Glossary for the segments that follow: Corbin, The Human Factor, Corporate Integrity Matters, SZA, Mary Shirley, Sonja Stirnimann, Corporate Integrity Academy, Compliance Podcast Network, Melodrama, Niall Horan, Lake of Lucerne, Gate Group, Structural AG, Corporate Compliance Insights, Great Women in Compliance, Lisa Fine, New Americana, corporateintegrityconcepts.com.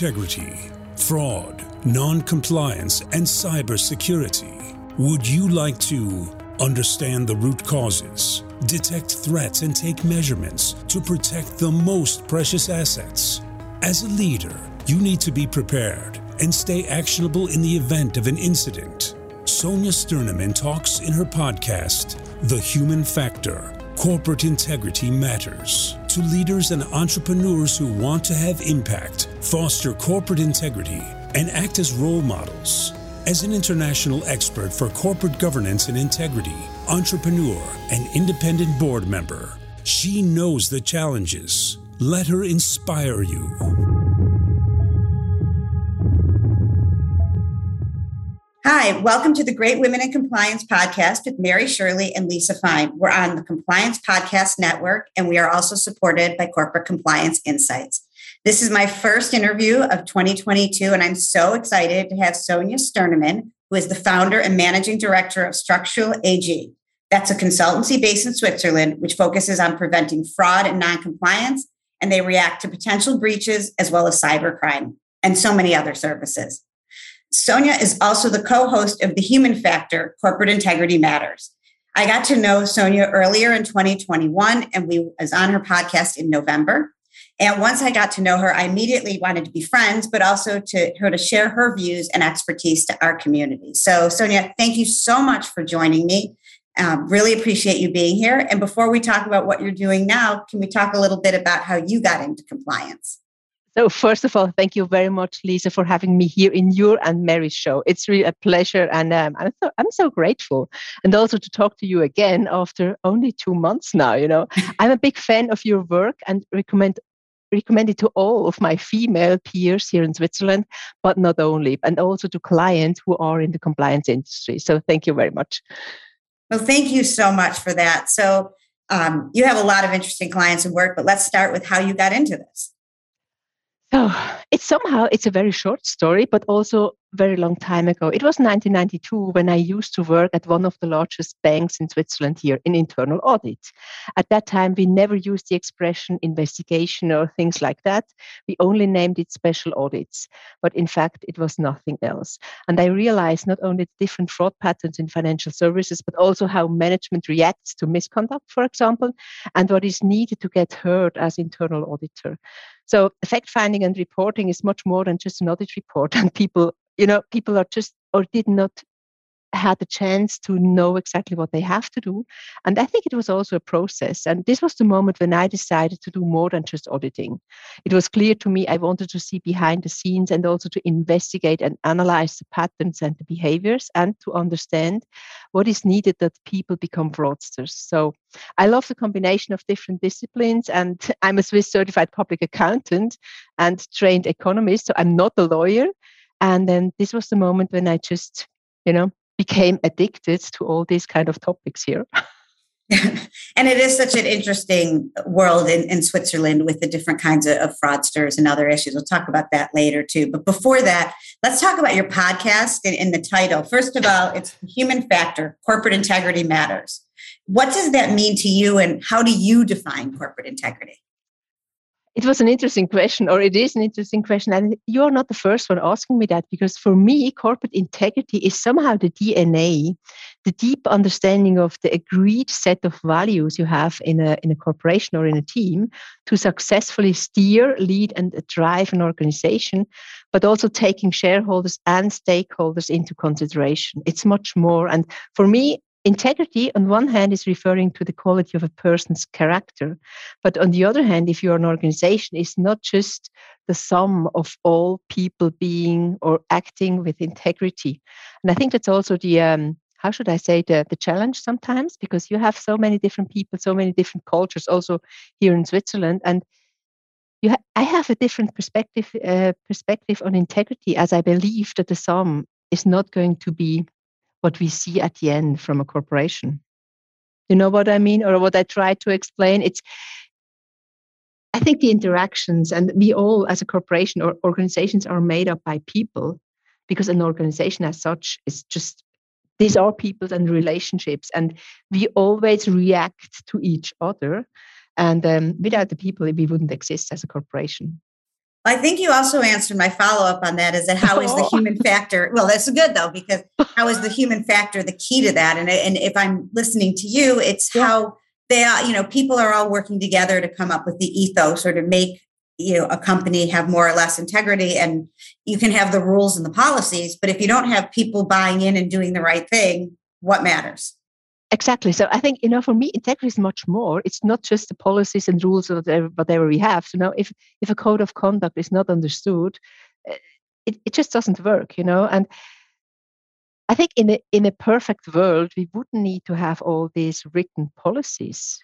integrity, fraud, non-compliance, and cybersecurity. Would you like to understand the root causes, detect threats, and take measurements to protect the most precious assets? As a leader, you need to be prepared and stay actionable in the event of an incident. Sonja Stirnimann talks in her podcast, The Human Factor, Corporate Integrity Matters, to leaders and entrepreneurs who want to have impact, foster corporate integrity, and act as role models. As an international expert for corporate governance and integrity, entrepreneur, and independent board member, she knows the challenges. Let her inspire you. Hi, welcome to the Great Women in Compliance podcast with Mary Shirley and Lisa Fine. We're on the Compliance Podcast Network, and we are also supported by Corporate Compliance Insights. This is my first interview of 2022, and I'm so excited to have Sonja Stirnimann, who is the founder and managing director of Structural AG. That's a consultancy based in Switzerland, which focuses on preventing fraud and noncompliance, and they react to potential breaches as well as cybercrime and so many other services. Sonja is also the co-host of The Human Factor, Corporate Integrity Matters. I got to know Sonja earlier in 2021, and we was on her podcast in November. And once I got to know her, I immediately wanted to be friends, but also to share her views and expertise to our community. So Sonja, thank you so much for joining me. Really appreciate you being here. And before we talk about what you're doing now, can we talk a little bit about how you got into compliance? So first of all, thank you very much, Lisa, for having me here in your and Mary's show. It's really a pleasure, and I'm so grateful. And also to talk to you again after only 2 months now, you know. I'm a big fan of your work and recommend it to all of my female peers here in Switzerland, but not only, and also to clients who are in the compliance industry. So thank you very much. Well, thank you so much for that. So you have a lot of interesting clients and work, but let's start with how you got into this. So it's a very short story, but also very long time ago. It was 1992 when I used to work at one of the largest banks in Switzerland here in internal audit. At that time, we never used the expression investigation or things like that. We only named it special audits, but in fact, it was nothing else. And I realized not only the different fraud patterns in financial services, but also how management reacts to misconduct, for example, and what is needed to get heard as internal auditor. So fact-finding and reporting is much more than just an audit report, and people are just or did not had the chance to know exactly what they have to do. And I think it was also a process. And this was the moment when I decided to do more than just auditing. It was clear to me I wanted to see behind the scenes and also to investigate and analyze the patterns and the behaviors and to understand what is needed that people become fraudsters. So I love the combination of different disciplines, and I'm a Swiss certified public accountant and trained economist, so I'm not a lawyer. And then this was the moment when I just, became addicted to all these kind of topics here. And it is such an interesting world in Switzerland with the different kinds of fraudsters and other issues. We'll talk about that later too. But before that, let's talk about your podcast and the title. First of all, it's The Human Factor, Corporate Integrity Matters. What does that mean to you, and how do you define corporate integrity? It is an interesting question. And you're not the first one asking me that, because for me, corporate integrity is somehow the DNA, the deep understanding of the agreed set of values you have in a corporation or in a team to successfully steer, lead, and drive an organization, but also taking shareholders and stakeholders into consideration. It's much more. And for me, integrity, on one hand, is referring to the quality of a person's character. But on the other hand, if you're an organization, it's not just the sum of all people being or acting with integrity. And I think that's also the challenge sometimes, because you have so many different people, so many different cultures also here in Switzerland. And I have a different perspective on integrity, as I believe that the sum is not going to be what we see at the end from a corporation. You know what I mean? Or what I try to explain? I think the interactions, and we all as a corporation or organizations are made up by people, because an organization as such is just, these are people and relationships, and we always react to each other. And without the people, we wouldn't exist as a corporation. I think you also answered my follow-up on that, is that how is the human factor? Well, that's good though, because how is the human factor the key to that? And if I'm listening to you, it's how they are, you know, people are all working together to come up with the ethos or to make, you know, a company have more or less integrity. And you can have the rules and the policies, but if you don't have people buying in and doing the right thing, what matters? Exactly. So I think, you know, for me, integrity is much more. It's not just the policies and rules or whatever we have. So now if a code of conduct is not understood, it just doesn't work, you know. And I think in a perfect world, we wouldn't need to have all these written policies,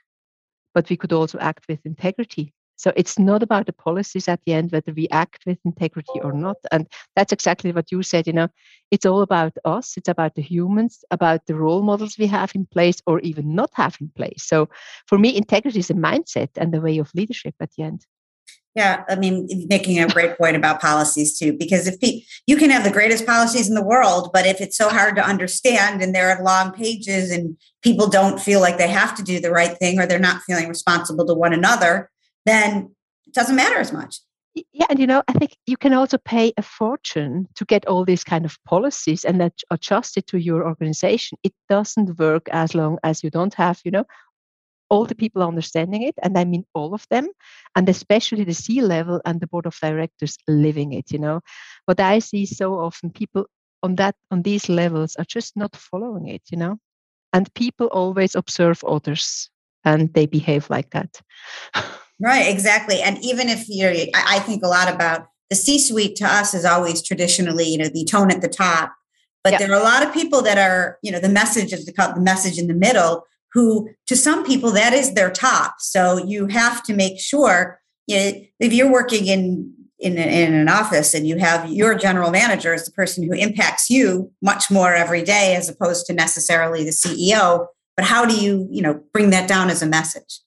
but we could also act with integrity. So it's not about the policies at the end, whether we act with integrity or not. And that's exactly what you said, you know, it's all about us. It's about the humans, about the role models we have in place or even not have in place. So for me, integrity is a mindset and a way of leadership at the end. Yeah. I mean, making a great point about policies too, because if you can have the greatest policies in the world, but if it's so hard to understand and there are long pages and people don't feel like they have to do the right thing or they're not feeling responsible to one another, then it doesn't matter as much. Yeah. And, you know, I think you can also pay a fortune to get all these kind of policies and that adjust it to your organization. It doesn't work as long as you don't have, you know, all the people understanding it. And I mean, all of them, and especially the C-level and the board of directors living it, you know. What I see so often, people on these levels are just not following it, you know, and people always observe others and they behave like that. Right, exactly. And even if I think a lot about the C-suite to us is always traditionally, you know, the tone at the top, but there are a lot of people that are, you know, the message in the middle, who to some people that is their top. So you have to make sure, you know, if you're working in an office and you have your general manager as the person who impacts you much more every day, as opposed to necessarily the CEO, but how do you, you know, bring that down as a message?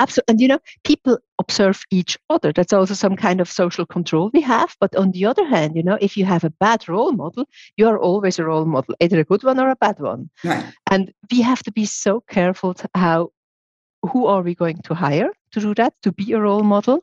Absolutely. And, you know, people observe each other. That's also some kind of social control we have. But on the other hand, you know, if you have a bad role model, you are always a role model, either a good one or a bad one. Right. And we have to be so careful to who are we going to hire to do that, to be a role model,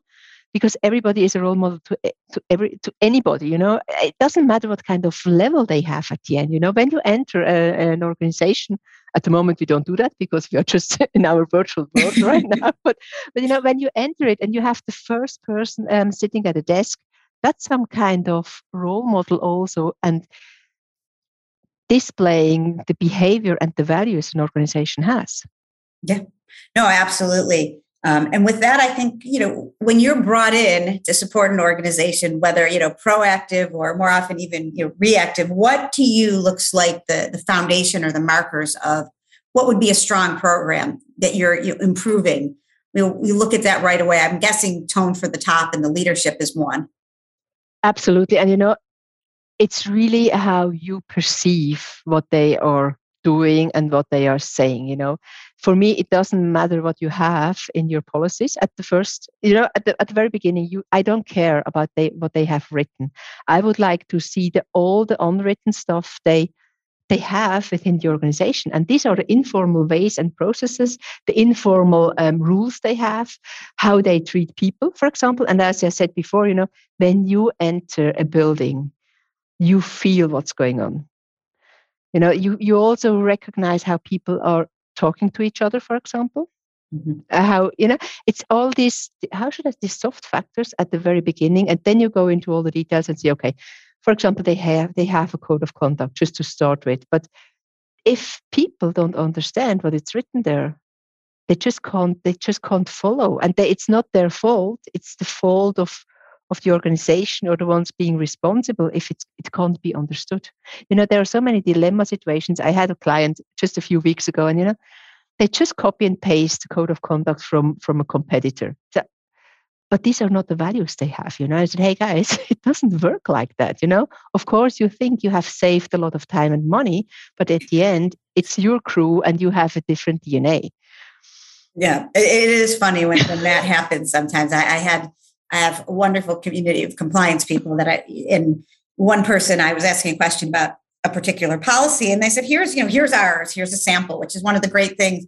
because everybody is a role model to anybody, you know. It doesn't matter what kind of level they have at the end, you know. When you enter an organization, at the moment, we don't do that because we are just in our virtual world right now. But, you know, when you enter it and you have the first person sitting at a desk, that's some kind of role model also, and displaying the behavior and the values an organization has. Yeah, no, absolutely. And with that, I think, you know, when you're brought in to support an organization, whether, you know, proactive or more often even, you know, reactive, what to you looks like the foundation or the markers of what would be a strong program that you're improving? We look at that right away. I'm guessing tone for the top and the leadership is one. Absolutely. And, you know, it's really how you perceive what they are doing and what they are saying, you know. For me, it doesn't matter what you have in your policies at the first, you know, at the very beginning, I don't care about what they have written. I would like to see all the unwritten stuff they have within the organization. And these are the informal ways and processes, the informal rules they have, how they treat people, for example. And as I said before, you know, when you enter a building, you feel what's going on. You know, you also recognize how people are talking to each other, for example. Mm-hmm. How, you know, it's all these, these soft factors at the very beginning, and then you go into all the details and say, okay, for example, they have a code of conduct just to start with. But if people don't understand what it's written there, they just can't follow. And it's not their fault. It's the fault of the organization or the ones being responsible if it can't be understood. You know, there are so many dilemma situations. I had a client just a few weeks ago, and, you know, they just copy and paste the code of conduct from a competitor. So, but these are not the values they have, you know. I said, hey guys, it doesn't work like that, you know. Of course, you think you have saved a lot of time and money, but at the end, it's your crew and you have a different DNA. Yeah, it is funny when that happens sometimes. I have a wonderful community of compliance people and one person I was asking a question about a particular policy, and they said, here's ours, here's a sample, which is one of the great things.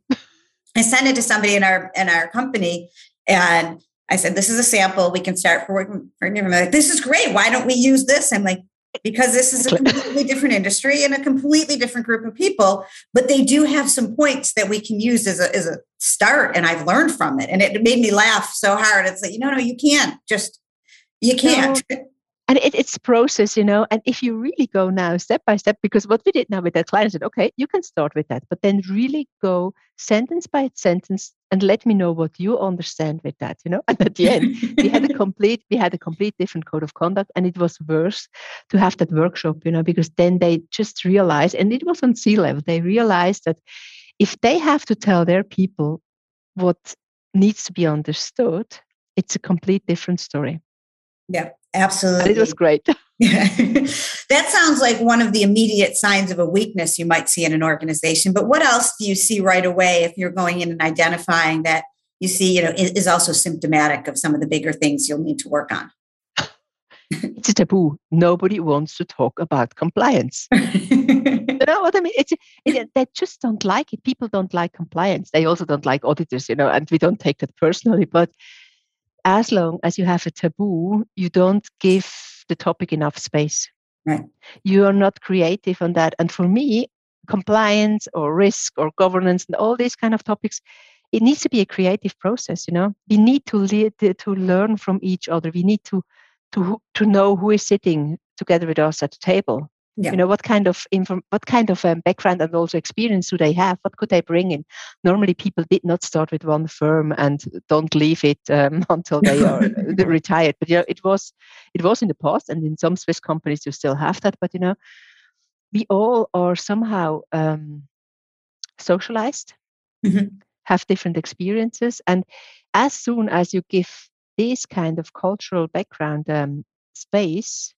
I sent it to somebody in our company, and I said, this is a sample. We can start for remote. Like, this is great. Why don't we use this? I'm like, because this is a completely different industry and a completely different group of people, but they do have some points that we can use as a start. And I've learned from it. And it made me laugh so hard. It's like, no, you can't. No. And it's a process, and if you really go now step by step, because what we did now with that client said, okay, you can start with that, but then really go sentence by sentence and let me know what you understand with that, And at the end, we had a complete different code of conduct, and it was worth to have that workshop, because then they just realized, and it was on C-level, they realized that if they have to tell their people what needs to be understood, it's a complete different story. Yeah. Absolutely. It was great. That sounds like one of the immediate signs of a weakness you might see in an organization. But what else do you see right away if you're going in and identifying that you see, is also symptomatic of some of the bigger things you'll need to work on? It's a taboo. Nobody wants to talk about compliance. You know what I mean? They just don't like it. People don't like compliance. They also don't like auditors, and we don't take that personally. But as long as you have a taboo, you don't give the topic enough space. Right. You are not creative on that. And for me, compliance or risk or governance and all these kind of topics, it needs to be a creative process, We need to learn from each other. We need to know who is sitting together with us at the table. Yeah. What kind of background and also experience do they have? What could they bring in? Normally, people did not start with one firm and don't leave it until they are retired. But it was in the past, and in some Swiss companies you still have that. But we all are somehow socialized, mm-hmm. have different experiences, and as soon as you give this kind of cultural background space.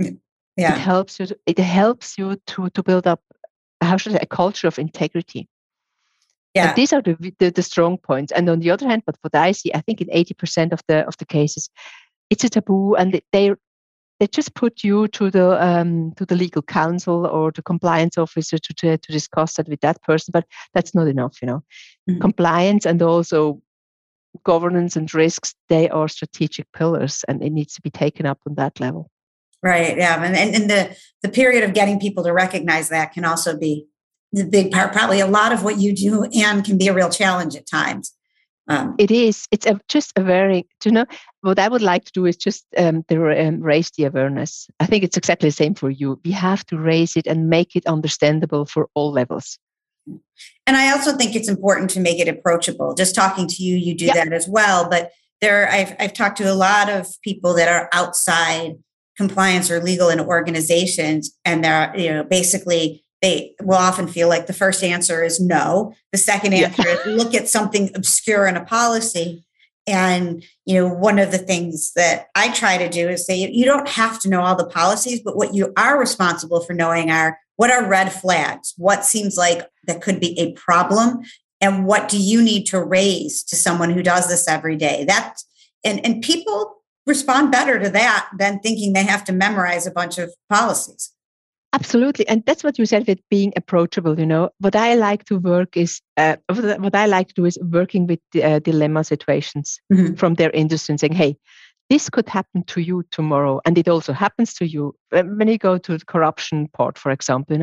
Yeah. Yeah. It helps you to build up, a culture of integrity. Yeah. And these are the strong points. And on the other hand, but what I see, I think in 80% of the cases, it's a taboo, and they just put you to the legal counsel or the compliance officer to discuss that with that person. But that's not enough, Mm-hmm. Compliance and also governance and risks, they are strategic pillars, and it needs to be taken up on that level. Right. Yeah. And the period of getting people to recognize that can also be the big part, probably a lot of what you do, and can be a real challenge at times. It is. It's just a very, what I would like to do is just raise the awareness. I think it's exactly the same for you. We have to raise it and make it understandable for all levels. And I also think it's important to make it approachable. Just talking to you, you do that as well. But I've talked to a lot of people that are outside compliance or legal in organizations, and they're basically they will often feel like the first answer is no, the second answer is look at something obscure in a policy. And one of the things that I try to do is say you don't have to know all the policies, but what you are responsible for knowing are what are red flags, what seems like that could be a problem, and what do you need to raise to someone who does this every day. And people respond better to that than thinking they have to memorize a bunch of policies. Absolutely. And that's what you said with being approachable. What I like to do is working with dilemma situations mm-hmm. from their industry and saying, hey, this could happen to you tomorrow. And it also happens to you. When you go to the corruption part, for example,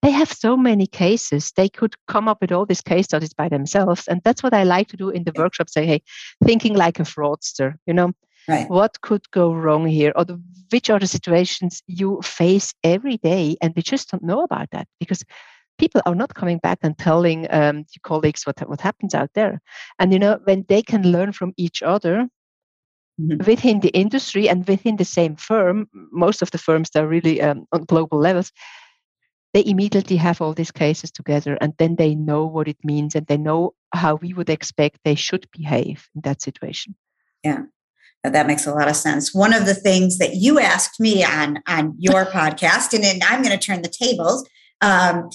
they have so many cases. They could come up with all these case studies by themselves. And that's what I like to do in the workshop. Say, hey, thinking like a fraudster, Right. What could go wrong here? Or which are the situations you face every day? And we just don't know about that, because people are not coming back and telling your colleagues what happens out there. And, when they can learn from each other mm-hmm. within the industry and within the same firm, most of the firms that are really on global levels, they immediately have all these cases together, and then they know what it means, and they know how we would expect they should behave in that situation. Yeah. That makes a lot of sense. One of the things that you asked me on your podcast, and then I'm going to turn the tables. And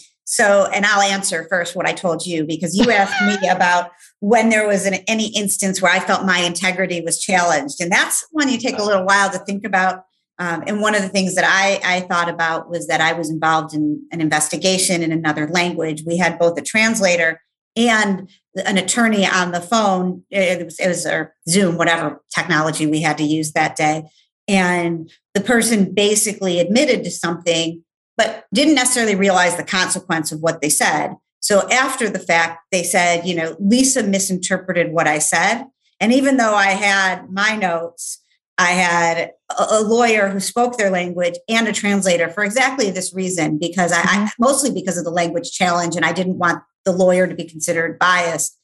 I'll answer first what I told you, because you asked me about when there was any instance where I felt my integrity was challenged. And that's one you take a little while to think about. And one of the things that I thought about was that I was involved in an investigation in another language. We had both a translator and an attorney on the phone. It was or Zoom, whatever technology we had to use that day. And the person basically admitted to something, but didn't necessarily realize the consequence of what they said. So after the fact, they said, you know, Lisa misinterpreted what I said. And even though I had my notes, I had a lawyer who spoke their language and a translator for exactly this reason, because I mostly because of the language challenge, and I didn't want the lawyer to be considered biased.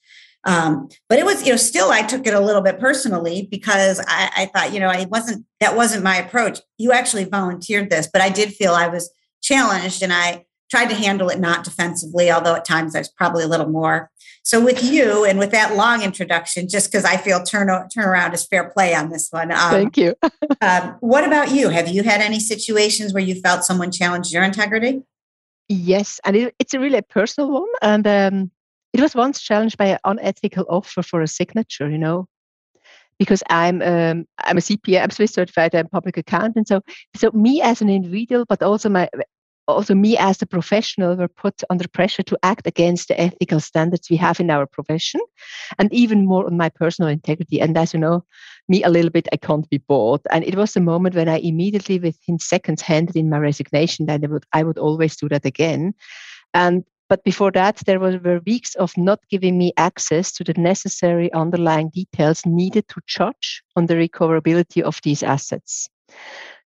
But it was, you know, still, I took it a little bit personally because I thought, you know, that wasn't my approach. You actually volunteered this, but I did feel I was challenged, and I tried to handle it not defensively, although at times I was probably a little more. So with you and with that long introduction, just because I feel turnaround is fair play on this one. Thank you. What about you? Have you had any situations where you felt someone challenged your integrity? Yes, and it's a really personal one. And it was once challenged by an unethical offer for a signature, you know, because I'm a CPA, I'm Swiss certified, I'm public accountant. So me as an individual, but also me as a professional, were put under pressure to act against the ethical standards we have in our profession, and even more on my personal integrity. And as you know, me a little bit, I can't be bought. And it was the moment when I immediately, within seconds, handed in my resignation that I would always do that again. But before that, there were weeks of not giving me access to the necessary underlying details needed to judge on the recoverability of these assets.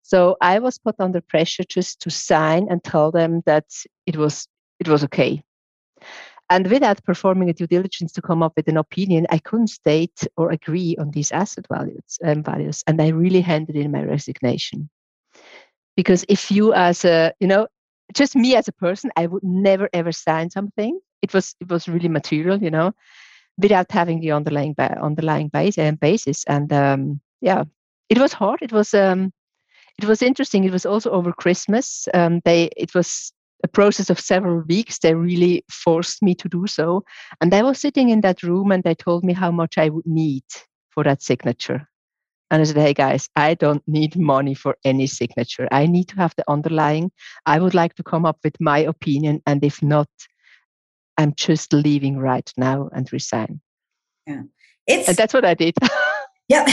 So I was put under pressure just to sign and tell them that it was okay. And without performing a due diligence to come up with an opinion, I couldn't state or agree on these asset values. And I really handed in my resignation. Because if you as a, you know, just me as a person, I would never, ever sign something. It was really material, you know, without having the underlying basis. And it was hard. It was interesting. It was also over Christmas. It was a process of several weeks. They really forced me to do so. And I was sitting in that room and they told me how much I would need for that signature. And I said, hey guys, I don't need money for any signature. I need to have the underlying. I would like to come up with my opinion. And if not, I'm just leaving right now and resign. Yeah, and that's what I did. Yep.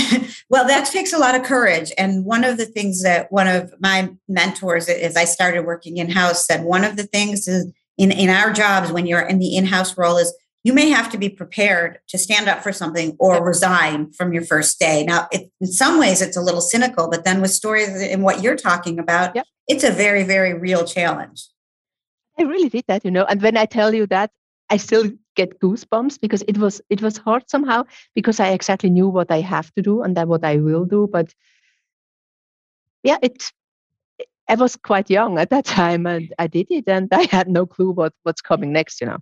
Well, that takes a lot of courage. And one of the things that one of my mentors, as I started working in-house, said, one of the things is in our jobs, when you're in the in-house role, is you may have to be prepared to stand up for something or resign from your first day. Now, in some ways, it's a little cynical, but then with stories and what you're talking about, It's a very, very real challenge. I really did that, you know. And when I tell you that, I still get goosebumps because it was hard somehow, because I exactly knew what I have to do and then what I will do. But yeah, I was quite young at that time and I did it and I had no clue what's coming next, you know.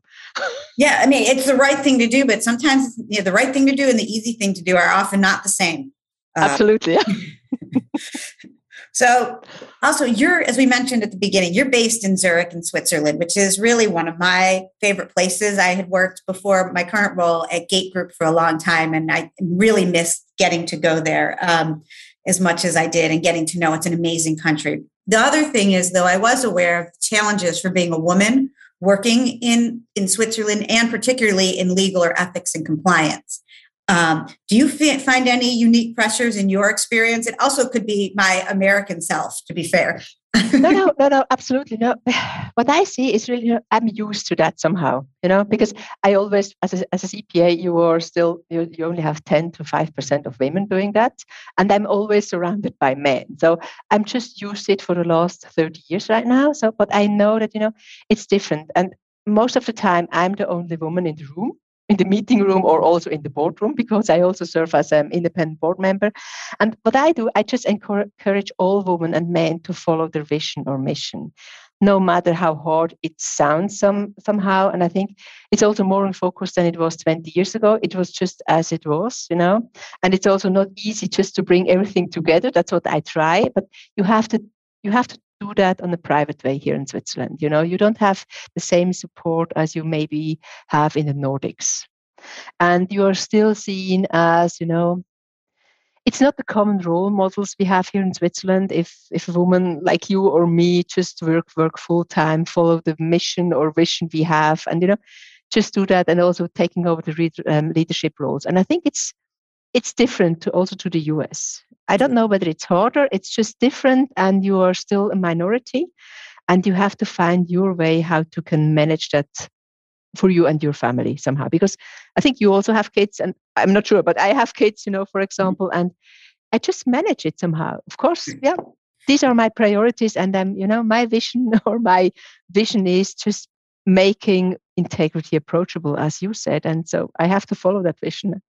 Yeah, I mean, it's the right thing to do, but sometimes the right thing to do and the easy thing to do are often not the same. Absolutely. Yeah. So also you're, as we mentioned at the beginning, you're based in Zurich in Switzerland, which is really one of my favorite places. I had worked before my current role at Gate Group for a long time, and I really missed getting to go there as much as I did and getting to know it's an amazing country. The other thing is, though, I was aware of the challenges for being a woman working in Switzerland and particularly in legal or ethics and compliance. Do you find any unique pressures in your experience? It also could be my American self, to be fair. No, absolutely no. What I see is really, I'm used to that somehow, you know, because I always, as a CPA, you only have 10 to 5% of women doing that. And I'm always surrounded by men. So I'm just used to it for the last 30 years right now. So, but I know that, you know, it's different. And most of the time I'm the only woman in the room, in the meeting room or also in the boardroom, because I also serve as an independent board member. And what I do, I just encourage all women and men to follow their vision or mission, no matter how hard it sounds somehow. And I think it's also more in focus than it was 20 years ago. It was just as it was, you know, and it's also not easy just to bring everything together. That's what I try, but you have to do that on a private way here in Switzerland. You know, you don't have the same support as you maybe have in the Nordics. And you are still seen as, you know, it's not the common role models we have here in Switzerland. If a woman like you or me just work full time, follow the mission or vision we have. And, you know, just do that, and also taking over the leadership roles. And I think it's different also to the US. I don't know whether it's harder. It's just different, and you are still a minority, and you have to find your way how to can manage that for you and your family somehow. Because I think you also have kids, and I'm not sure, but I have kids, for example, and I just manage it somehow. Of course, yeah, these are my priorities, and then my vision is just making integrity approachable, as you said, and so I have to follow that vision.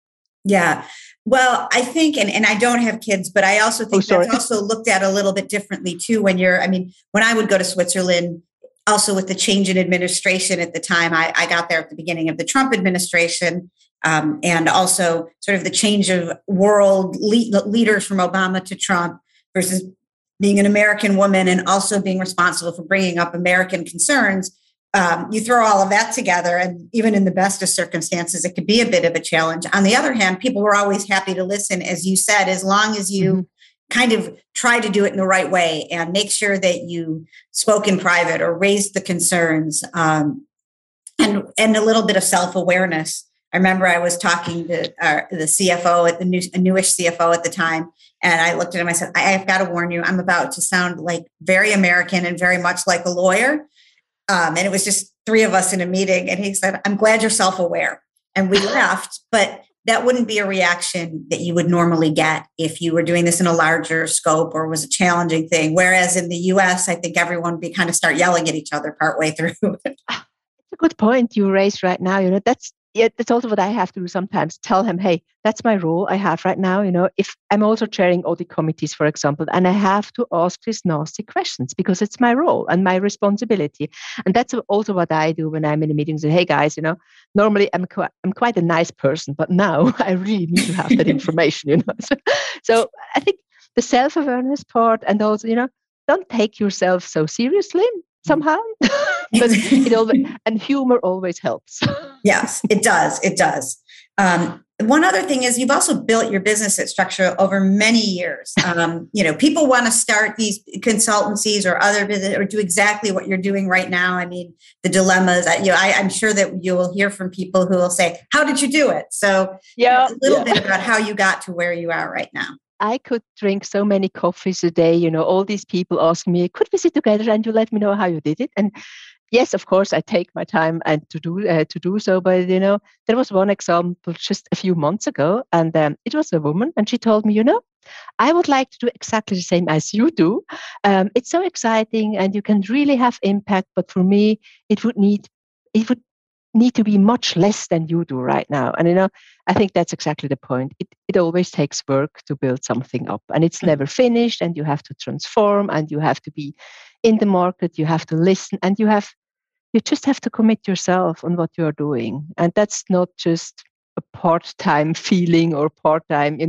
Yeah. Well, I think, and I don't have kids, but I also think that's also looked at a little bit differently too. When I would go to Switzerland, also with the change in administration at the time, I got there at the beginning of the Trump administration, and also sort of the change of world leaders from Obama to Trump versus being an American woman and also being responsible for bringing up American concerns. You throw all of that together, and even in the best of circumstances, it could be a bit of a challenge. On the other hand, people were always happy to listen, as you said, as long as you kind of try to do it in the right way and make sure that you spoke in private or raised the concerns, and a little bit of self-awareness. I remember I was talking to the CFO at a newish CFO at the time, and I looked at him. I said, "I've got to warn you, I'm about to sound like very American and very much like a lawyer." And it was just three of us in a meeting. And he said, "I'm glad you're self-aware." And we left, but that wouldn't be a reaction that you would normally get if you were doing this in a larger scope or was a challenging thing. Whereas in the US, I think everyone would be kind of start yelling at each other partway through. It's a good point you raised right now. That's also what I have to do sometimes. Tell him, hey, that's my role I have right now. If I'm also chairing audit committees, for example, and I have to ask these nasty questions because it's my role and my responsibility. And that's also what I do when I'm in a meeting. Say, hey guys, normally I'm quite a nice person, but now I really need to have that information. So I think the self-awareness part, and also don't take yourself so seriously somehow. But humor always helps. Yes, it does. It does. One other thing is you've also built your business at Structural over many years. People want to start these consultancies or other business or do exactly what you're doing right now. The dilemmas, I'm sure that you will hear from people who will say, how did you do it? So a little bit about how you got to where you are right now. I could drink so many coffees a day. All these people ask me, could we sit together and you let me know how you did it? And yes, of course, I take my time and to do so. But, there was one example just a few months ago, and it was a woman, and she told me, I would like to do exactly the same as you do. It's so exciting, and you can really have impact. But for me, it would need to be much less than you do right now. And, I think that's exactly the point. It always takes work to build something up, and it's never finished, and you have to transform, and you have to be in the market, you have to listen, and you just have to commit yourself on what you are doing. And that's not just a part-time feeling or part-time,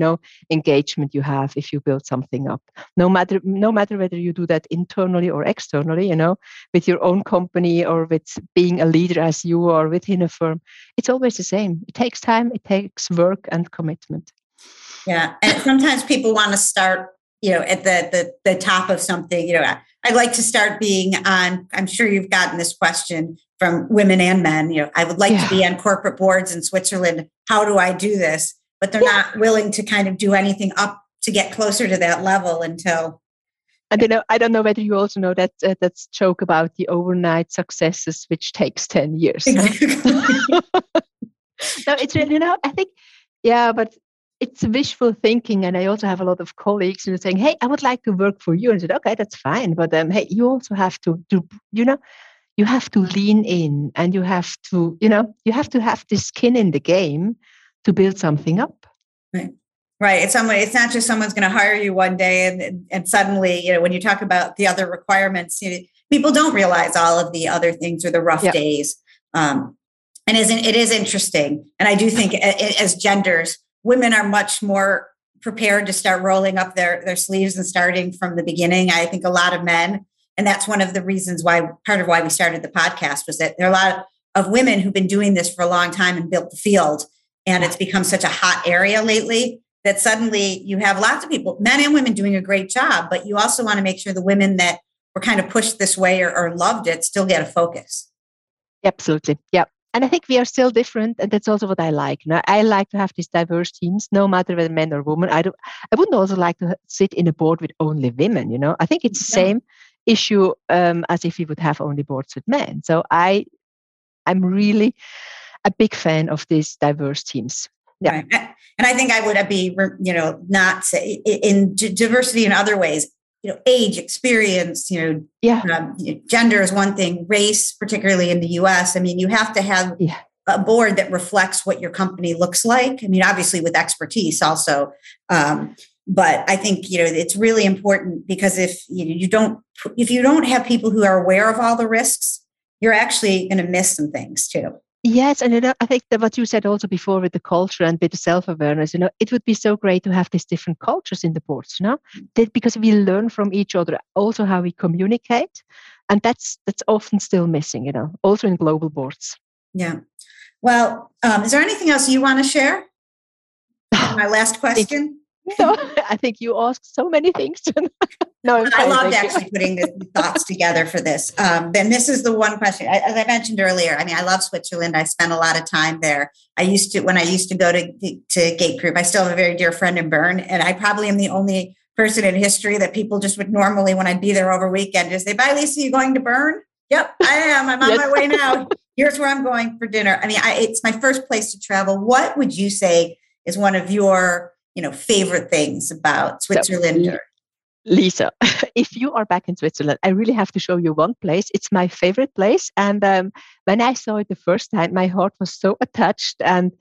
engagement you have if you build something up. No matter whether you do that internally or externally, with your own company or with being a leader as you are within a firm, it's always the same. It takes time, it takes work and commitment. Yeah. And sometimes people want to start, at the top of something, I'd like to start being on, I'm sure you've gotten this question from women and men, I would like to be on corporate boards in Switzerland. How do I do this? But they're not willing to kind of do anything up to get closer to that level until. And I don't know whether you also know that that's joke about the overnight successes, which takes 10 years. Exactly. No, it's really, I think, yeah, but it's wishful thinking. And I also have a lot of colleagues saying, hey, I would like to work for you. And I said, okay, that's fine. But hey, you also have to do, you have to lean in, and you have to, you have to have this skin in the game to build something up. Right. Right. It's not just someone's going to hire you one day and suddenly, when you talk about the other requirements, people don't realize all of the other things or the rough days. And it is interesting. And I do think as genders, women are much more prepared to start rolling up their sleeves and starting from the beginning. I think a lot of men, and that's one of the reasons why we started the podcast, was that there are a lot of women who've been doing this for a long time and built the field. And it's become such a hot area lately that suddenly you have lots of people, men and women, doing a great job, but you also want to make sure the women that were kind of pushed this way or loved it still get a focus. Absolutely. Yeah. And I think we are still different, and that's also what I like. Now, I like to have these diverse teams, no matter whether men or women. I wouldn't also like to sit in a board with only women, you know. I think it's the same issue as if we would have only boards with men. So I'm really a big fan of these diverse teams. Yeah. Right. And I think I would be, you know, not say in diversity in other ways. You know, age, experience, gender is one thing, race, particularly in the U.S. I mean, you have to have a board that reflects what your company looks like. I mean, obviously with expertise also. But I think, you know, it's really important because if you don't have people who are aware of all the risks, you're actually going to miss some things too. Yes. And you know, I think that what you said also before with the culture and with the self-awareness, you know, it would be so great to have these different cultures in the boards, you know, that because we learn from each other, also how we communicate. And that's often still missing, you know, also in global boards. Yeah. Well, is there anything else you want to share? My last question. No, I think you asked so many things. No, I loved actually putting the thoughts together for this. Then this is the one question, as I mentioned earlier. I mean, I love Switzerland. I spent a lot of time there. When I used to go to Gate Group, I still have a very dear friend in Bern, and I probably am the only person in history that people just would normally, when I'd be there over weekend, just say, "Bye, Lisa, you going to Bern?" "Yep, I am. I'm on my way now. Here's where I'm going for dinner." I mean, it's my first place to travel. What would you say is one of your, you know, favorite things about Switzerland? Lisa, if you are back in Switzerland, I really have to show you one place. It's my favorite place. And when I saw it the first time, my heart was so attached. And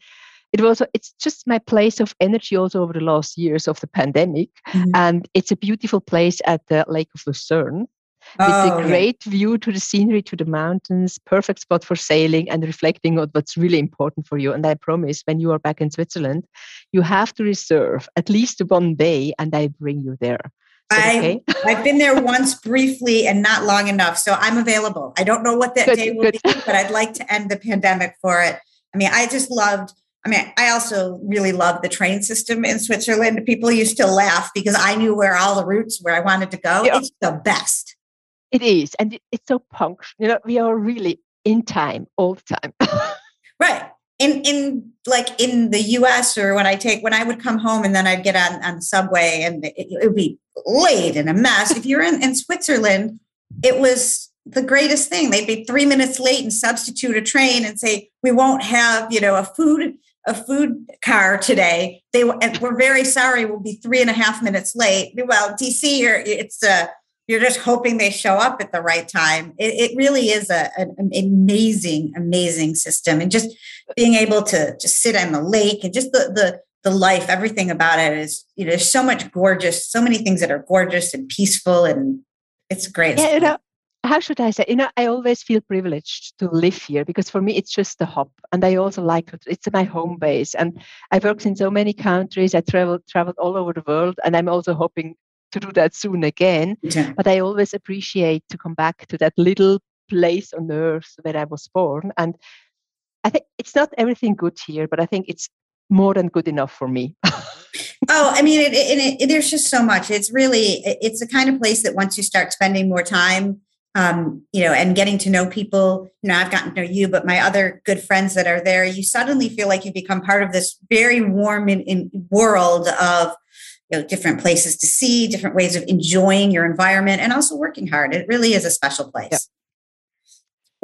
it's just my place of energy also over the last years of the pandemic. Mm-hmm. And it's a beautiful place at the Lake of Lucerne. With a great view to the scenery, to the mountains, perfect spot for sailing and reflecting on what's really important for you. And I promise when you are back in Switzerland, you have to reserve at least one day and I bring you there. Okay? I've been there once briefly and not long enough. So I'm available. I don't know what that day will be, but I'd like to end the pandemic for it. I mean, I also really love the train system in Switzerland. People used to laugh because I knew where all the routes where I wanted to go. Yeah. It's the best. It is. And it's so punctual. You know, we are really in time all the time. Right. In the US or when I would come home and then I'd get on the subway and it would be late and a mess. If you're in Switzerland, it was the greatest thing. They'd be 3 minutes late and substitute a train and say, "We won't have, you know, a food car today. We're very sorry. We'll be 3.5 minutes late." Well, DC, you're just hoping they show up at the right time. It really is an amazing, amazing system. And just being able to just sit on the lake and just the life, everything about it is, you know, there's so much gorgeous, so many things that are gorgeous and peaceful, and it's great. Yeah, you know, how should I say? You know, I always feel privileged to live here because for me, it's just a hub. And I also like it. It's my home base. And I've worked in so many countries. I traveled all over the world. And I'm also hoping to do that soon again. Yeah. But I always appreciate to come back to that little place on earth where I was born. And I think it's not everything good here, but I think it's more than good enough for me. I mean, there's just so much. It's really, it's the kind of place that once you start spending more time, you know, and getting to know people, you know, I've gotten to know you, but my other good friends that are there, you suddenly feel like you become part of this very warm in world of, you know, different places to see, different ways of enjoying your environment and also working hard. It really is a special place.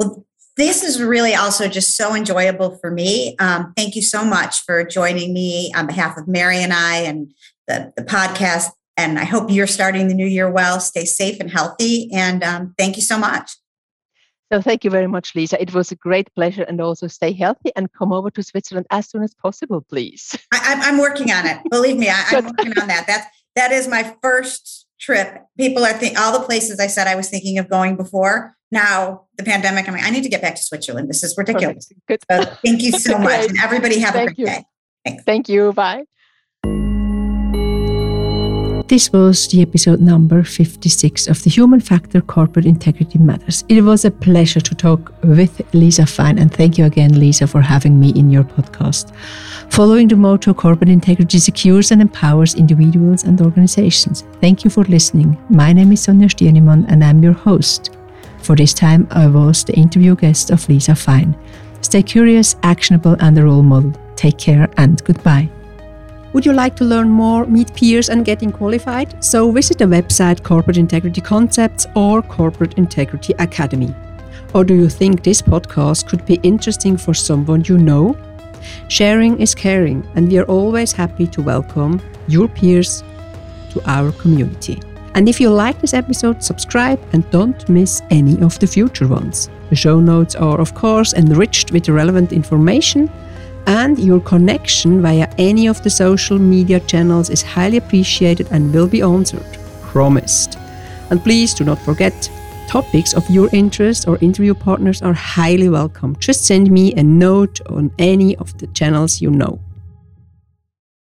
Yep. Well, this is really also just so enjoyable for me. Thank you so much for joining me on behalf of Mary and I and the podcast. And I hope you're starting the new year well. Stay safe and healthy. And thank you so much. So thank you very much, Lisa. It was a great pleasure, and also stay healthy and come over to Switzerland as soon as possible, please. I'm working on it. Believe me, I'm working on that. That is my first trip. People are thinking, all the places I said I was thinking of going before, now the pandemic, I'm like, I need to get back to Switzerland. This is ridiculous. Good. So thank you so much. And everybody have a great day. Thanks. Thank you. Bye. This was the episode number 56 of The Human Factor, Corporate Integrity Matters. It was a pleasure to talk with Lisa Fine, and thank you again, Lisa, for having me in your podcast. Following the motto, corporate integrity secures and empowers individuals and organizations. Thank you for listening. My name is Sonja Stirnimann, and I'm your host. For this time, I was the interview guest of Lisa Fine. Stay curious, actionable, and a role model. Take care and goodbye. Would you like to learn more, meet peers and getting qualified? So visit the website Corporate Integrity Concepts or Corporate Integrity Academy. Or do you think this podcast could be interesting for someone you know? Sharing is caring, and we are always happy to welcome your peers to our community. And if you like this episode, subscribe and don't miss any of the future ones. The show notes are, of course, enriched with relevant information, and your connection via any of the social media channels is highly appreciated and will be answered. Promised. And please do not forget, topics of your interest or interview partners are highly welcome. Just send me a note on any of the channels you know.